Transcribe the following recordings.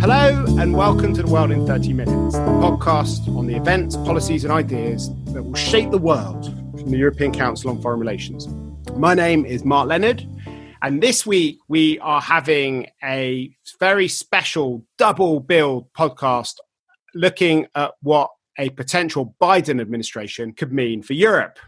Hello and welcome to The World in 30 Minutes, the podcast on the events, policies and ideas that will shape the world from the European Council on Foreign Relations. My name is Mark Leonard, and this week we are having a very special double build podcast looking at what a potential Biden administration could mean for Europe.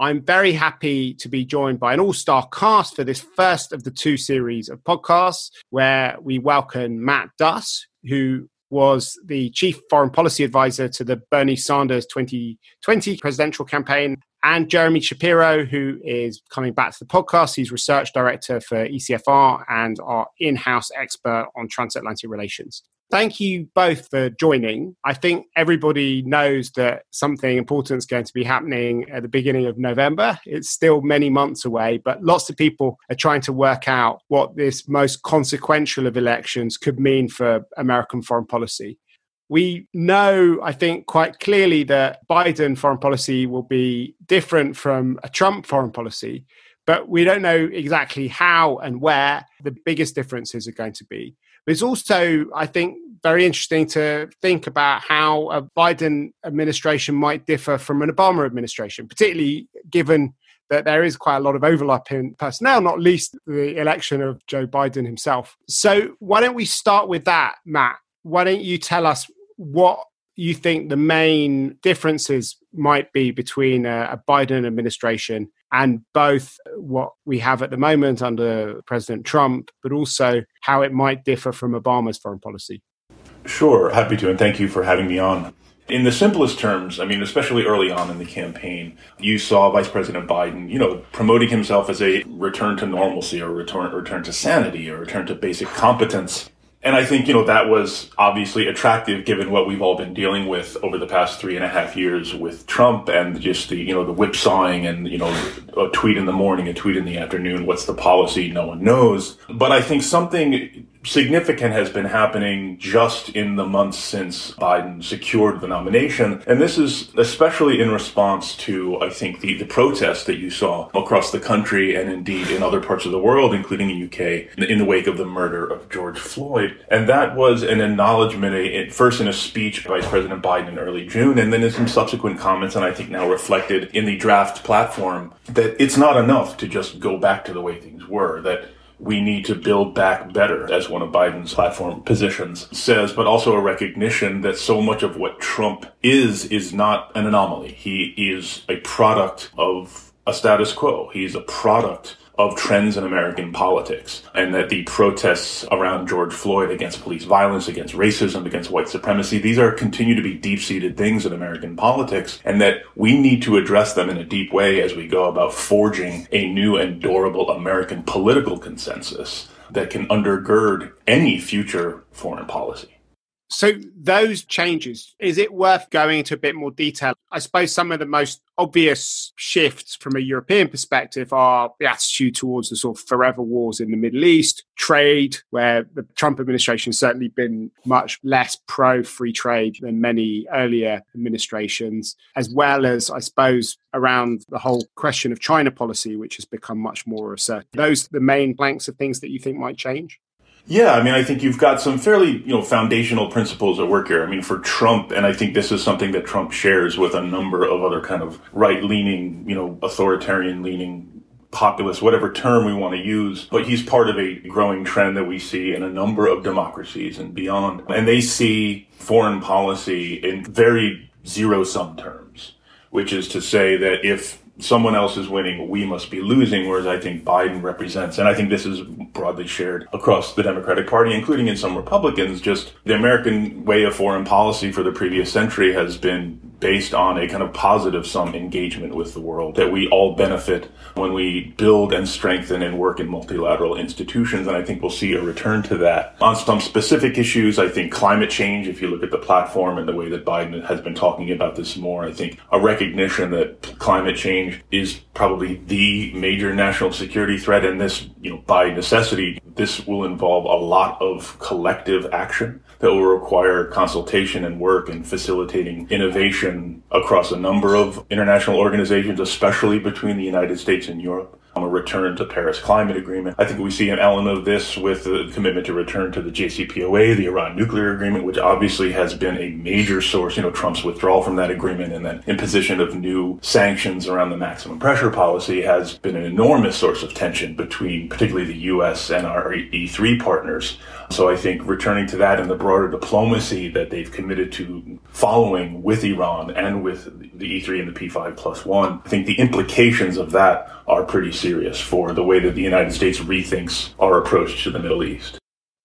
I'm very happy to be joined by an all-star cast for this first of the two series of podcasts, where we welcome Matt Duss, who was the Chief Foreign Policy Advisor to the Bernie Sanders 2020 presidential campaign, and Jeremy Shapiro, who is coming back to the podcast. He's Research Director for ECFR and our in-house expert on transatlantic relations. Thank you both for joining. I think everybody knows that something important is going to be happening at the beginning of November. It's still many months away, but lots of people are trying to work out what this most consequential of elections could mean for American foreign policy. We know, I think, quite clearly that Biden foreign policy will be different from a Trump foreign policy, but we don't know exactly how and where the biggest differences are going to be. It's also, I think, very interesting to think about how a Biden administration might differ from an Obama administration, particularly given that there is quite a lot of overlap in personnel, not least the election of Joe Biden himself. So why don't we start with that, Matt? Why don't you tell us what you think the main differences might be between a Biden administration and both what we have at the moment under President Trump, but also how it might differ from Obama's foreign policy? Sure, happy to, and thank you for having me on. In the simplest terms, I mean, especially early on in the campaign, you saw Vice President Biden, promoting himself as a return to normalcy or return to sanity or return to basic competence. And I think, that was obviously attractive given what we've all been dealing with over the past 3.5 years with Trump and just the whipsawing and, a tweet in the morning, a tweet in the afternoon. What's the policy? No one knows. But I think something significant has been happening just in the months since Biden secured the nomination. And this is especially in response to, I think, the protests that you saw across the country and indeed in other parts of the world, including the UK, in the wake of the murder of George Floyd. And that was an acknowledgement, first in a speech by Vice President Biden in early June, and then in some subsequent comments, and I think now reflected in the draft platform, that it's not enough to just go back to the way things were, that we need to build back better, as one of Biden's platform positions says, but also a recognition that so much of what Trump is not an anomaly. He is a product of a status quo. He's a product of trends in American politics, and that the protests around George Floyd against police violence, against racism, against white supremacy, these are continue to be deep-seated things in American politics, and that we need to address them in a deep way as we go about forging a new and durable American political consensus that can undergird any future foreign policy. So those changes, is it worth going into a bit more detail? I suppose some of the most obvious shifts from a European perspective are the attitude towards the sort of forever wars in the Middle East, trade, where the Trump administration has certainly been much less pro-free trade than many earlier administrations, as well as, I suppose, around the whole question of China policy, which has become much more assertive. Those are the main blanks of things that you think might change? Yeah, I mean, I think you've got some fairly, foundational principles at work here. I mean, for Trump, and I think this is something that Trump shares with a number of other kind of right-leaning, authoritarian-leaning, populist, whatever term we want to use, but he's part of a growing trend that we see in a number of democracies and beyond. And they see foreign policy in very zero-sum terms, which is to say that if someone else is winning, we must be losing, whereas I think Biden represents, and I think this is broadly shared across the Democratic Party, including in some Republicans, just the American way of foreign policy for the previous century has been based on a kind of positive-sum engagement with the world, that we all benefit when we build and strengthen and work in multilateral institutions, and I think we'll see a return to that. On some specific issues, I think climate change, if you look at the platform and the way that Biden has been talking about this more, I think a recognition that climate change is probably the major national security threat, and this, by necessity, this will involve a lot of collective action that will require consultation and work and facilitating innovation across a number of international organizations, especially between the United States and Europe. a return to Paris Climate Agreement. I think we see an element of this with the commitment to return to the JCPOA, the Iran nuclear agreement, which obviously has been a major source, Trump's withdrawal from that agreement and then imposition of new sanctions around the maximum pressure policy has been an enormous source of tension between particularly the U.S. and our E3 partners. So I think returning to that and the broader diplomacy that they've committed to following with Iran and with the E3 and the P5 plus one, I think the implications of that are pretty serious for the way that the United States rethinks our approach to the Middle East.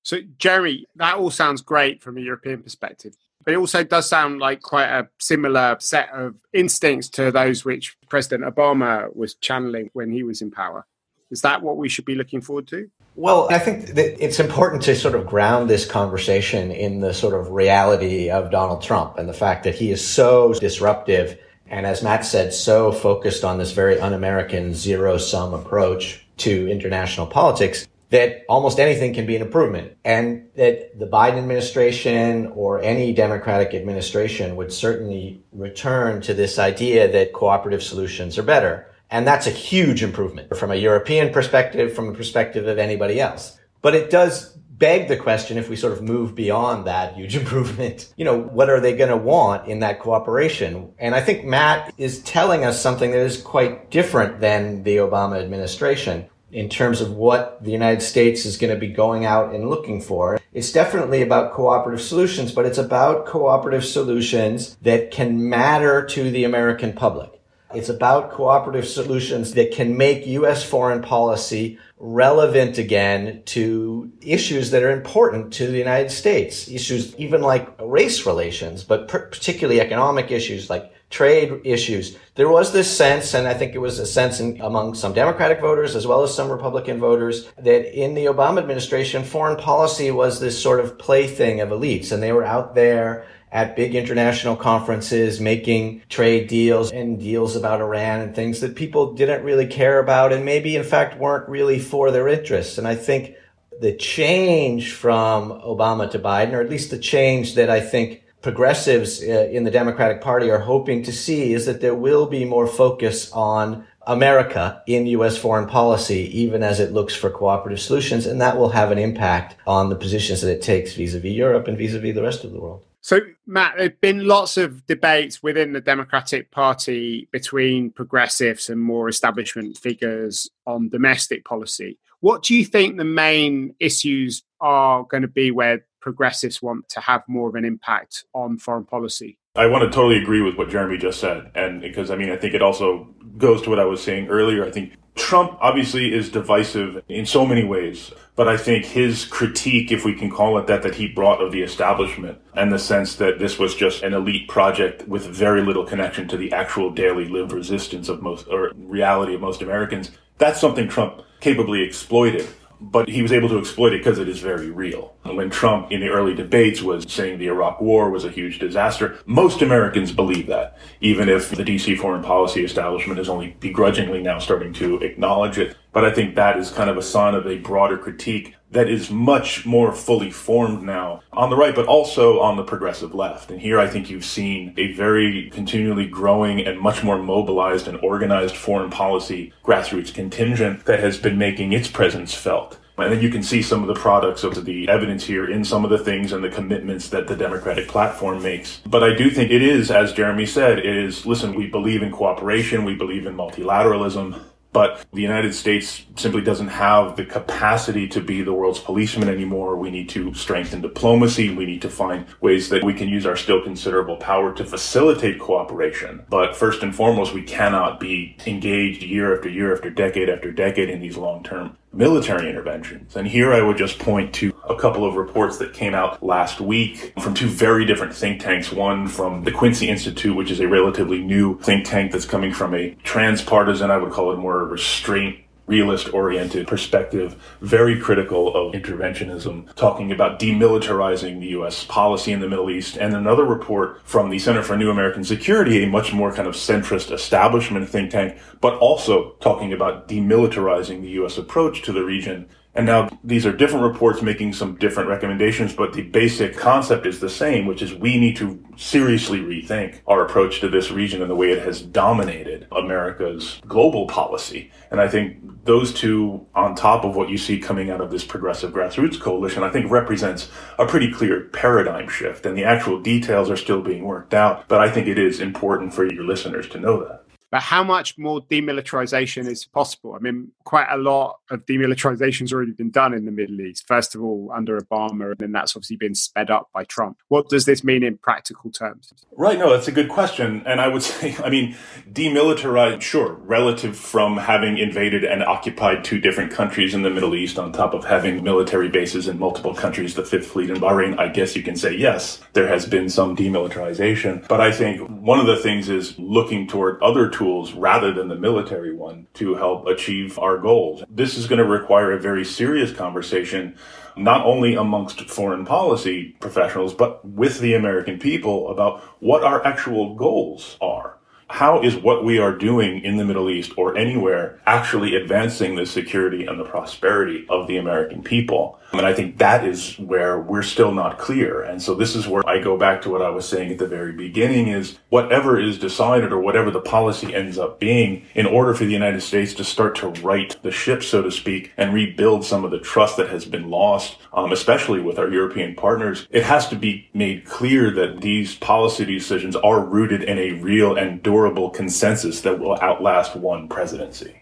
So, Jeremy, that all sounds great from a European perspective. But it also does sound like quite a similar set of instincts to those which President Obama was channeling when he was in power. Is that what we should be looking forward to? Well, I think that it's important to sort of ground this conversation in the sort of reality of Donald Trump and the fact that he is so disruptive and, as Matt said, so focused on this very un-American zero-sum approach to international politics that almost anything can be an improvement, and that the Biden administration or any Democratic administration would certainly return to this idea that cooperative solutions are better. And that's a huge improvement from a European perspective, from a perspective of anybody else. But it does beg the question, if we sort of move beyond that huge improvement, what are they going to want in that cooperation? And I think Matt is telling us something that is quite different than the Obama administration in terms of what the United States is going to be going out and looking for. It's definitely about cooperative solutions, but it's about cooperative solutions that can matter to the American public. It's about cooperative solutions that can make U.S. foreign policy relevant again to issues that are important to the United States, issues even like race relations, but particularly economic issues like trade issues. There was this sense, and I think it was a sense among some Democratic voters as well as some Republican voters, that in the Obama administration, foreign policy was this sort of plaything of elites, and they were out there at big international conferences making trade deals and deals about Iran and things that people didn't really care about and maybe, in fact, weren't really for their interests. And I think the change from Obama to Biden, or at least the change that I think progressives in the Democratic Party are hoping to see, is that there will be more focus on America in U.S. foreign policy, even as it looks for cooperative solutions. And that will have an impact on the positions that it takes vis-a-vis Europe and vis-a-vis the rest of the world. So, Matt, there have been lots of debates within the Democratic Party between progressives and more establishment figures on domestic policy. What do you think the main issues are going to be where progressives want to have more of an impact on foreign policy? I want to totally agree with what Jeremy just said. And because, I think it also goes to what I was saying earlier. I think Trump obviously is divisive in so many ways, but I think his critique, if we can call it that he brought of the establishment and the sense that this was just an elite project with very little connection to the actual daily lived resistance of most, or reality of most Americans, that's something Trump capably exploited. But he was able to exploit it because it is very real. When Trump in the early debates was saying the Iraq war was a huge disaster, most Americans believe that, even if the DC foreign policy establishment is only begrudgingly now starting to acknowledge it. But I think that is kind of a sign of a broader critique that is much more fully formed now on the right, but also on the progressive left. And here I think you've seen a very continually growing and much more mobilized and organized foreign policy grassroots contingent that has been making its presence felt. And then you can see some of the products of the evidence here in some of the things and the commitments that the Democratic platform makes. But I do think it is, as Jeremy said, it is, listen, we believe in cooperation, we believe in multilateralism, but the United States simply doesn't have the capacity to be the world's policeman anymore. We need to strengthen diplomacy. We need to find ways that we can use our still considerable power to facilitate cooperation. But first and foremost, we cannot be engaged year after decade in these long-term military interventions. And here I would just point to a couple of reports that came out last week from two very different think tanks, one from the Quincy Institute, which is a relatively new think tank that's coming from a transpartisan, I would call it more restraint, realist-oriented perspective, very critical of interventionism, talking about demilitarizing the U.S. policy in the Middle East, and another report from the Center for New American Security, a much more kind of centrist establishment think tank, but also talking about demilitarizing the U.S. approach to the region And now these are different reports making some different recommendations, but the basic concept is the same, which is we need to seriously rethink our approach to this region and the way it has dominated America's global policy. And I think those two, on top of what you see coming out of this progressive grassroots coalition, I think represents a pretty clear paradigm shift. And the actual details are still being worked out, but I think it is important for your listeners to know that. But how much more demilitarization is possible? I mean, quite a lot of demilitarization has already been done in the Middle East, first of all, under Obama, and then that's obviously been sped up by Trump. What does this mean in practical terms? Right, no, that's a good question. And I would say, I mean, demilitarized, sure, relative from having invaded and occupied two different countries in the Middle East on top of having military bases in multiple countries, the Fifth Fleet in Bahrain, I guess you can say, yes, there has been some demilitarization. But I think one of the things is looking toward other tools rather than the military one to help achieve our goals. This is going to require a very serious conversation, not only amongst foreign policy professionals, but with the American people about what our actual goals are. How is what we are doing in the Middle East or anywhere actually advancing the security and the prosperity of the American people? And I think that is where we're still not clear. And so this is where I go back to what I was saying at the very beginning is whatever is decided or whatever the policy ends up being, in order for the United States to start to right the ship, so to speak, and rebuild some of the trust that has been lost, especially with our European partners, it has to be made clear that these policy decisions are rooted in a real and durable consensus that will outlast one presidency.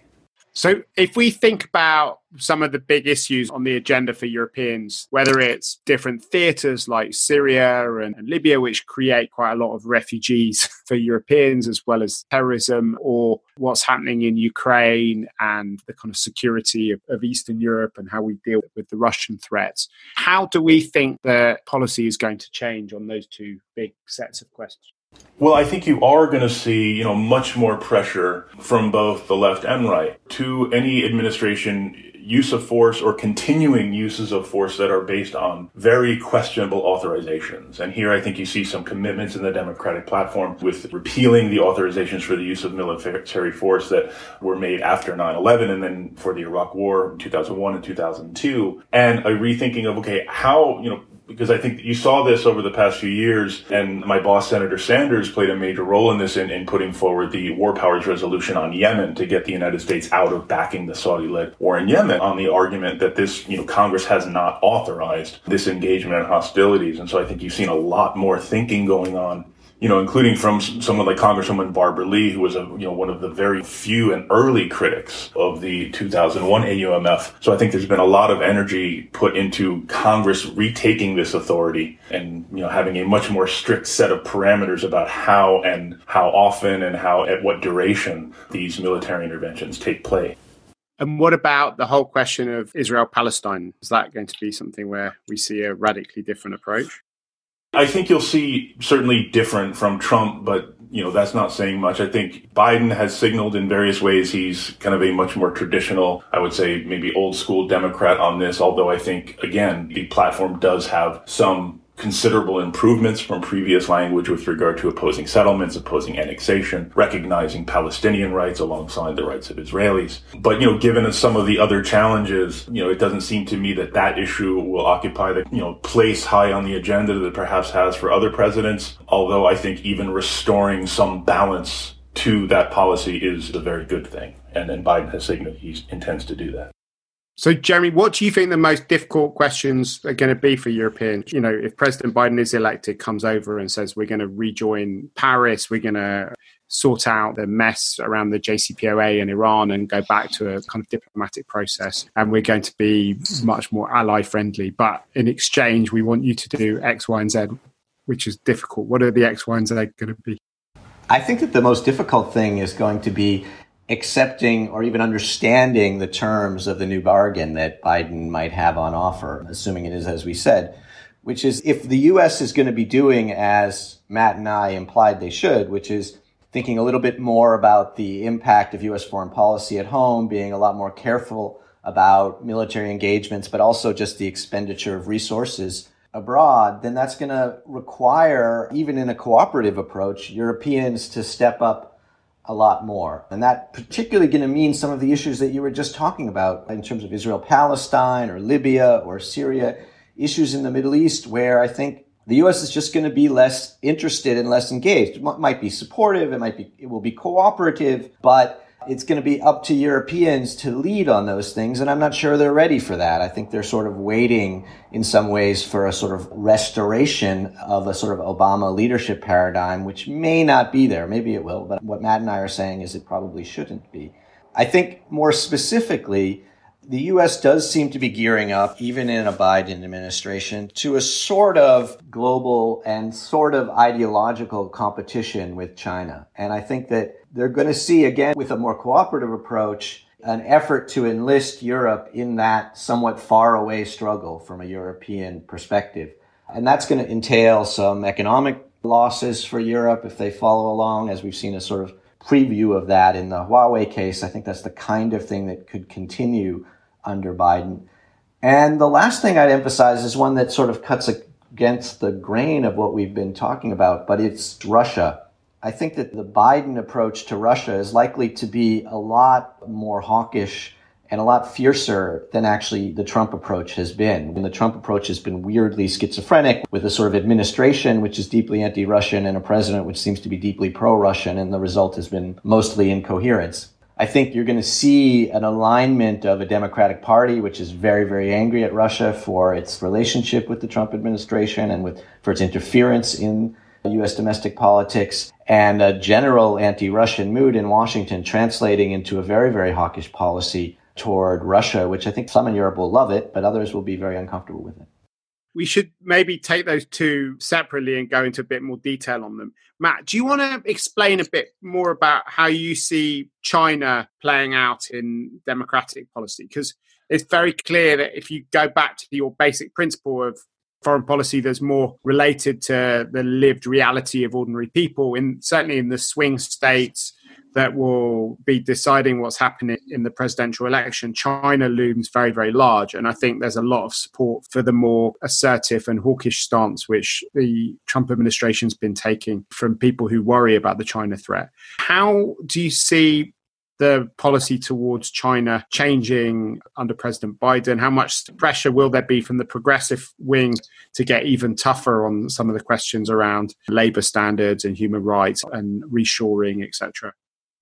So if we think about some of the big issues on the agenda for Europeans, whether it's different theatres like Syria and Libya, which create quite a lot of refugees for Europeans, as well as terrorism, or what's happening in Ukraine and the kind of security of Eastern Europe and how we deal with the Russian threats, how do we think the policy is going to change on those two big sets of questions? Well, I think you are going to see, much more pressure from both the left and right to any administration use of force or continuing uses of force that are based on very questionable authorizations. And here I think you see some commitments in the Democratic platform with repealing the authorizations for the use of military force that were made after 9/11 and then for the Iraq War in 2001 and 2002. And a rethinking of, okay, how, because I think you saw this over the past few years, and my boss, Senator Sanders, played a major role in this in putting forward the War Powers Resolution on Yemen to get the United States out of backing the Saudi-led war in Yemen on the argument that this, Congress has not authorized this engagement in hostilities. And so I think you've seen a lot more thinking going on, including from someone like Congresswoman Barbara Lee, who was one of the very few and early critics of the 2001 AUMF. So I think there's been a lot of energy put into Congress retaking this authority and, having a much more strict set of parameters about how and how often and how at what duration these military interventions take place. And what about the whole question of Israel-Palestine? Is that going to be something where we see a radically different approach? I think you'll see certainly different from Trump, but that's not saying much. I think Biden has signaled in various ways he's kind of a much more traditional, I would say maybe old school Democrat on this, although I think, again, the platform does have some considerable improvements from previous language with regard to opposing settlements, opposing annexation, recognizing Palestinian rights alongside the rights of Israelis. But, given some of the other challenges, it doesn't seem to me that that issue will occupy the, place high on the agenda that it perhaps has for other presidents. Although I think even restoring some balance to that policy is a very good thing. And then Biden has signaled he intends to do that. So, Jeremy, what do you think the most difficult questions are going to be for Europeans? If President Biden is elected, comes over and says, we're going to rejoin Paris, we're going to sort out the mess around the JCPOA and Iran and go back to a kind of diplomatic process. And we're going to be much more ally friendly. But in exchange, we want you to do X, Y and Z, which is difficult. What are the X, Y and Z going to be? I think that the most difficult thing is going to be accepting or even understanding the terms of the new bargain that Biden might have on offer, assuming it is as we said, which is if the U.S. is going to be doing as Matt and I implied they should, which is thinking a little bit more about the impact of U.S. foreign policy at home, being a lot more careful about military engagements, but also just the expenditure of resources abroad, then that's going to require, even in a cooperative approach, Europeans to step up a lot more. And that particularly going to mean some of the issues that you were just talking about in terms of Israel-Palestine or Libya or Syria, issues in the Middle East where I think the U.S. is just going to be less interested and less engaged. It might be supportive. It will be cooperative, but it's going to be up to Europeans to lead on those things. And I'm not sure they're ready for that. I think they're sort of waiting in some ways for a sort of restoration of a sort of Obama leadership paradigm, which may not be there. Maybe it will. But what Matt and I are saying is it probably shouldn't be. I think more specifically, the U.S. does seem to be gearing up, even in a Biden administration, to a sort of global and sort of ideological competition with China. And I think that they're going to see, again, with a more cooperative approach, an effort to enlist Europe in that somewhat faraway struggle from a European perspective. And that's going to entail some economic losses for Europe if they follow along, as we've seen a sort of preview of that in the Huawei case. I think that's the kind of thing that could continue under Biden. And the last thing I'd emphasize is one that sort of cuts against the grain of what we've been talking about, but it's Russia. I think that the Biden approach to Russia is likely to be a lot more hawkish and a lot fiercer than actually the Trump approach has been. And the Trump approach has been weirdly schizophrenic, with a sort of administration which is deeply anti-Russian and a president which seems to be deeply pro-Russian, and the result has been mostly incoherence. I think you're going to see an alignment of a Democratic Party which is very, very angry at Russia for its relationship with the Trump administration and for its interference in U.S. domestic politics, and a general anti-Russian mood in Washington translating into a very, very hawkish policy toward Russia, which I think some in Europe will love it, but others will be very uncomfortable with it. We should maybe take those two separately and go into a bit more detail on them. Matt, do you want to explain a bit more about how you see China playing out in democratic policy? Because it's very clear that if you go back to your basic principle of foreign policy that's more related to the lived reality of ordinary people, certainly in the swing states that will be deciding what's happening in the presidential election, China looms very, very large. And I think there's a lot of support for the more assertive and hawkish stance which the Trump administration's been taking from people who worry about the China threat. How do you see the policy towards China changing under President Biden? How much pressure will there be from the progressive wing to get even tougher on some of the questions around labor standards and human rights and reshoring, etc.?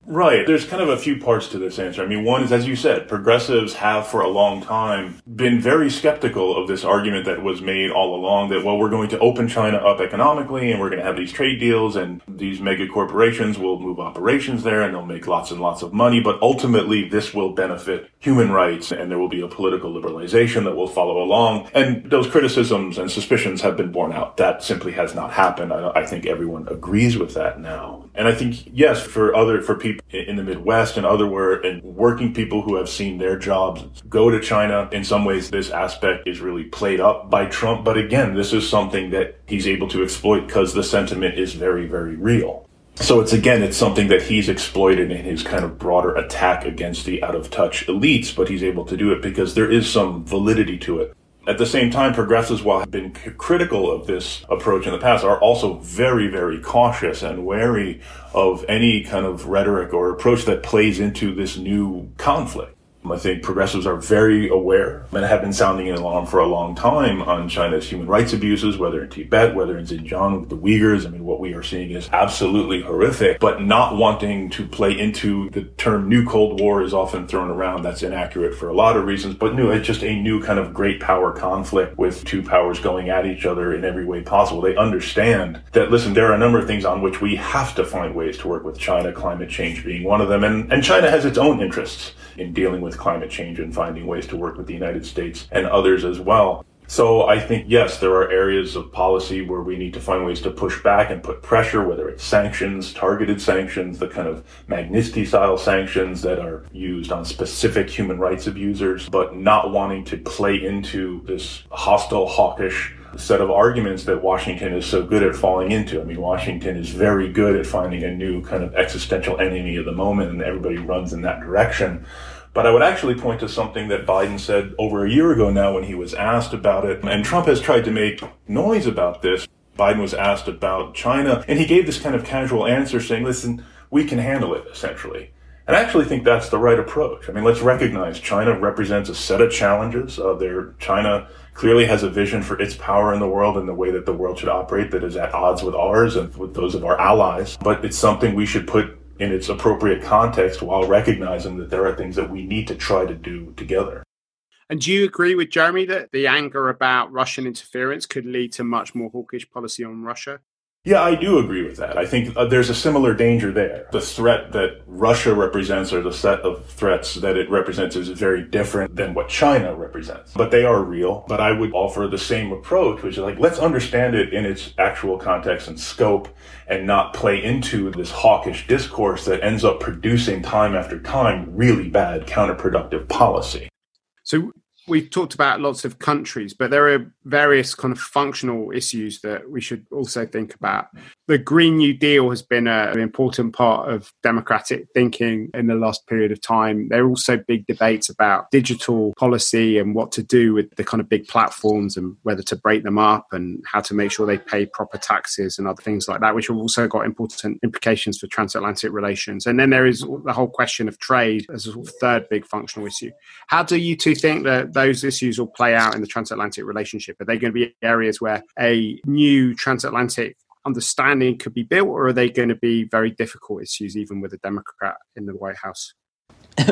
Right. There's kind of a few parts to this answer. I mean, one is, as you said, progressives have for a long time been very skeptical of this argument that was made all along that, well, we're going to open China up economically and we're going to have these trade deals and these mega corporations will move operations there and they'll make lots and lots of money. But ultimately, this will benefit human rights and there will be a political liberalization that will follow along. And those criticisms and suspicions have been borne out. That simply has not happened. I think everyone agrees with that now. And I think, yes, for people in the Midwest and working people who have seen their jobs go to China. In some ways, this aspect is really played up by Trump. But again, this is something that he's able to exploit because the sentiment is very, very real. So it's something that he's exploited in his kind of broader attack against the out-of-touch elites, but he's able to do it because there is some validity to it. At the same time, progressives, while have been critical of this approach in the past, are also very, very cautious and wary of any kind of rhetoric or approach that plays into this new conflict. I think progressives are very aware and have been sounding an alarm for a long time on China's human rights abuses, whether in Tibet, whether in Xinjiang with the Uyghurs. I mean, what we are seeing is absolutely horrific, but not wanting to play into the term new Cold War is often thrown around. That's inaccurate for a lot of reasons, but it's just a new kind of great power conflict with two powers going at each other in every way possible. They understand that, listen, there are a number of things on which we have to find ways to work with China, climate change being one of them, and China has its own interests in dealing with climate change and finding ways to work with the United States and others as well. So I think, yes, there are areas of policy where we need to find ways to push back and put pressure, whether it's sanctions, targeted sanctions, the kind of Magnitsky-style sanctions that are used on specific human rights abusers, but not wanting to play into this hostile, hawkish set of arguments that Washington is so good at falling into. I mean, Washington is very good at finding a new kind of existential enemy of the moment, and everybody runs in that direction. But I would actually point to something that Biden said over a year ago now when he was asked about it. And Trump has tried to make noise about this. Biden was asked about China, and he gave this kind of casual answer saying, listen, we can handle it, essentially. And I actually think that's the right approach. I mean, let's recognize China represents a set of challenges. China clearly has a vision for its power in the world and the way that the world should operate that is at odds with ours and with those of our allies. But it's something we should put in its appropriate context while recognizing that there are things that we need to try to do together. And do you agree with Jeremy that the anger about Russian interference could lead to much more hawkish policy on Russia? Yeah, I do agree with that. I think there's a similar danger there. The threat that Russia represents, or the set of threats that it represents, is very different than what China represents. But they are real. But I would offer the same approach, which is like, let's understand it in its actual context and scope and not play into this hawkish discourse that ends up producing time after time really bad, counterproductive policy. So we've talked about lots of countries, but there are various kind of functional issues that we should also think about. The Green New Deal has been an important part of democratic thinking in the last period of time. There are also big debates about digital policy and what to do with the kind of big platforms and whether to break them up and how to make sure they pay proper taxes and other things like that, which have also got important implications for transatlantic relations. And then there is the whole question of trade as a third big functional issue. How do you two think that those issues will play out in the transatlantic relationship? Are they going to be areas where a new transatlantic understanding could be built, or are they going to be very difficult issues, even with a Democrat in the White House?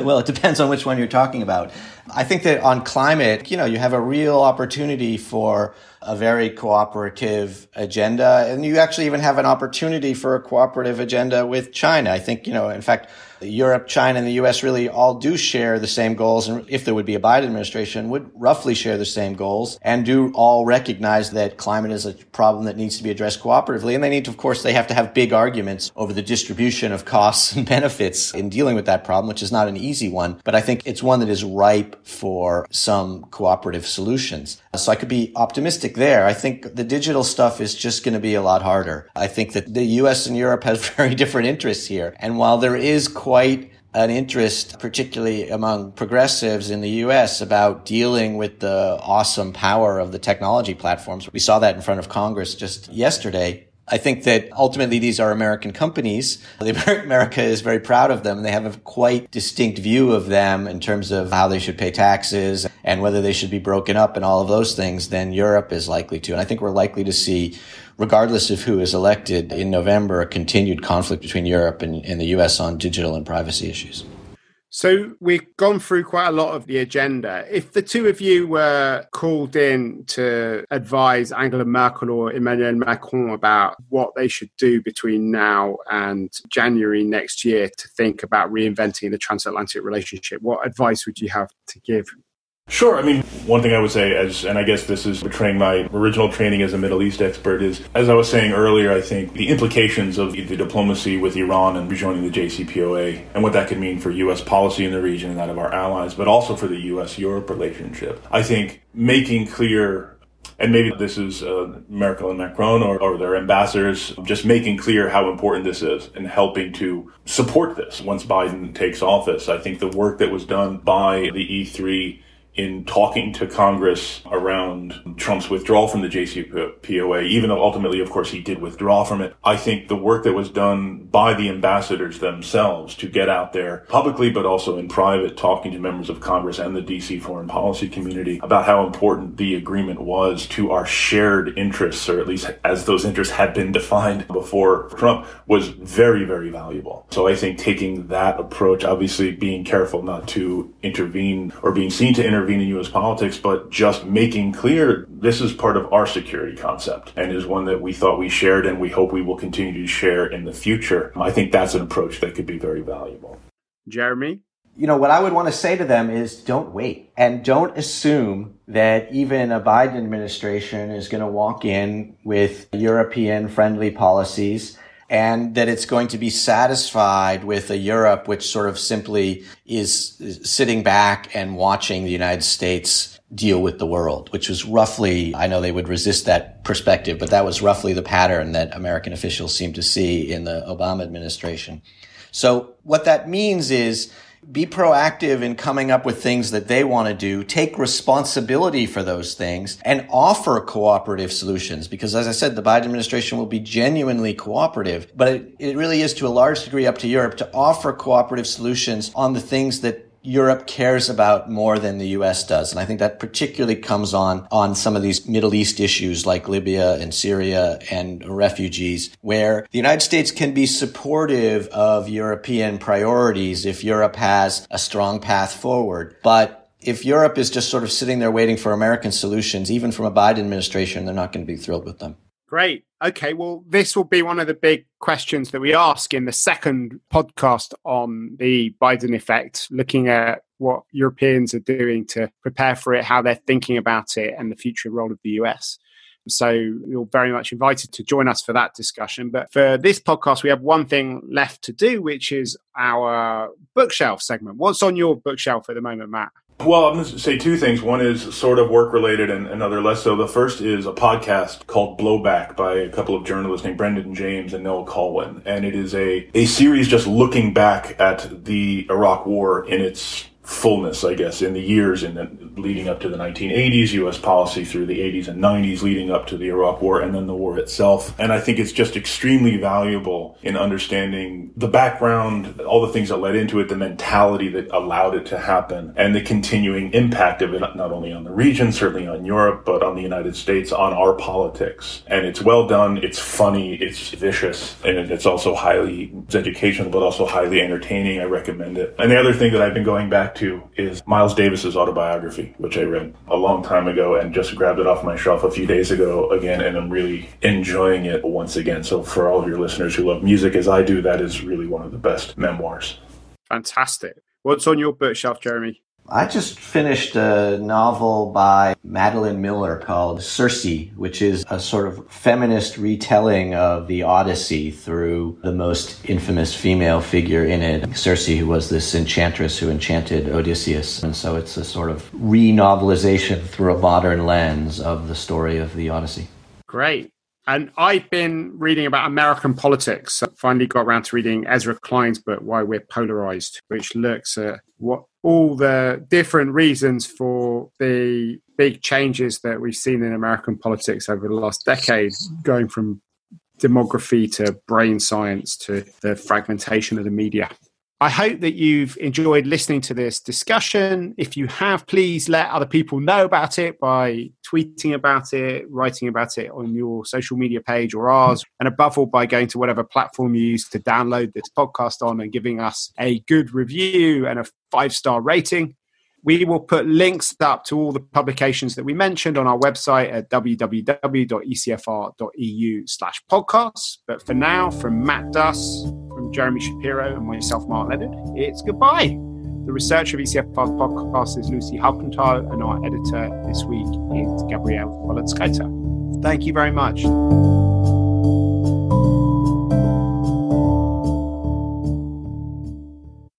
Well, it depends on which one you're talking about. I think that on climate, you have a real opportunity for a very cooperative agenda, and you actually even have an opportunity for a cooperative agenda with China. I think, in fact, Europe, China, and the U.S. really all do share the same goals, and if there would be a Biden administration, would roughly share the same goals, and do all recognize that climate is a problem that needs to be addressed cooperatively. And they have to have big arguments over the distribution of costs and benefits in dealing with that problem, which is not an easy one, but I think it's one that is ripe for some cooperative solutions. So I could be optimistic there. I think the digital stuff is just going to be a lot harder. I think that the U.S. and Europe have very different interests here, and while there is quite an interest, particularly among progressives in the U.S., about dealing with the awesome power of the technology platforms. We saw that in front of Congress just yesterday. I think that ultimately these are American companies. America is very proud of them. They have a quite distinct view of them in terms of how they should pay taxes and whether they should be broken up and all of those things than Europe is likely to. And I think we're likely to see, regardless of who is elected in November, a continued conflict between Europe and the U.S. on digital and privacy issues. So we've gone through quite a lot of the agenda. If the two of you were called in to advise Angela Merkel or Emmanuel Macron about what they should do between now and January next year to think about reinventing the transatlantic relationship, what advice would you have to give? Sure. I mean, one thing I would say, and I guess this is betraying my original training as a Middle East expert, is, as I was saying earlier, I think the implications of the diplomacy with Iran and rejoining the JCPOA and what that could mean for U.S. policy in the region and that of our allies, but also for the U.S.-Europe relationship. I think making clear, and maybe this is Merkel and Macron or their ambassadors, just making clear how important this is and helping to support this once Biden takes office. I think the work that was done by the E3 in talking to Congress around Trump's withdrawal from the JCPOA, even though ultimately, of course, he did withdraw from it, I think the work that was done by the ambassadors themselves to get out there publicly, but also in private, talking to members of Congress and the DC foreign policy community about how important the agreement was to our shared interests, or at least as those interests had been defined before Trump, was very, very valuable. So I think taking that approach, obviously being careful not to intervene or being seen to intervene in U.S. politics, but just making clear this is part of our security concept and is one that we thought we shared and we hope we will continue to share in the future. I think that's an approach that could be very valuable. Jeremy? What I would want to say to them is don't wait and don't assume that even a Biden administration is going to walk in with European-friendly policies and that it's going to be satisfied with a Europe which sort of simply is sitting back and watching the United States deal with the world, which was roughly, I know they would resist that perspective, but that was roughly the pattern that American officials seemed to see in the Obama administration. So what that means is Be proactive in coming up with things that they want to do. Take responsibility for those things and offer cooperative solutions. Because as I said, the Biden administration will be genuinely cooperative, but it really is to a large degree up to Europe to offer cooperative solutions on the things that Europe cares about more than the U.S. does. And I think that particularly comes on some of these Middle East issues like Libya and Syria and refugees, where the United States can be supportive of European priorities if Europe has a strong path forward. But if Europe is just sort of sitting there waiting for American solutions, even from a Biden administration, they're not going to be thrilled with them. Great. Okay, well, this will be one of the big questions that we ask in the second podcast on the Biden effect, looking at what Europeans are doing to prepare for it, how they're thinking about it, and the future role of the US. So you're very much invited to join us for that discussion. But for this podcast, we have one thing left to do, which is our bookshelf segment. What's on your bookshelf at the moment, Matt? Well, I'm going to say two things. One is sort of work-related and another less so. The first is a podcast called Blowback by a couple of journalists named Brendan James and Noel Colwin. And it is a series just looking back at the Iraq War in its fullness, I guess, in the years leading up to the 1980s, U.S. policy through the 80s and 90s leading up to the Iraq War and then the war itself. And I think it's just extremely valuable in understanding the background, all the things that led into it, the mentality that allowed it to happen, and the continuing impact of it, not only on the region, certainly on Europe, but on the United States, on our politics. And it's well done, it's funny, it's vicious, and it's also it's educational, but also highly entertaining. I recommend it. And the other thing that I've been going back to is Miles Davis's autobiography, which I read a long time ago and just grabbed it off my shelf a few days ago again, and I'm really enjoying it once again. So for all of your listeners who love music as I do, that is really one of the best memoirs. Fantastic. What's on your bookshelf, Jeremy? I just finished a novel by Madeline Miller called Circe, which is a sort of feminist retelling of the Odyssey through the most infamous female figure in it, Circe, who was this enchantress who enchanted Odysseus. And so it's a sort of re-novelization through a modern lens of the story of the Odyssey. Great. And I've been reading about American politics. I finally got around to reading Ezra Klein's book, Why We're Polarized, which looks at what all the different reasons for the big changes that we've seen in American politics over the last decade, going from demography to brain science to the fragmentation of the media. I hope that you've enjoyed listening to this discussion. If you have, please let other people know about it by tweeting about it, writing about it on your social media page or ours, and above all, by going to whatever platform you use to download this podcast on and giving us a good review and a 5-star rating. We will put links up to all the publications that we mentioned on our website at www.ecfr.eu/podcasts. But for now, from Matt Duss, from Jeremy Shapiro and myself, Mark Leonard, it's goodbye. The researcher of ECFR podcast is Lucy Halkenthal, and our editor this week is Gabrielle Politzkaya. Thank you very much.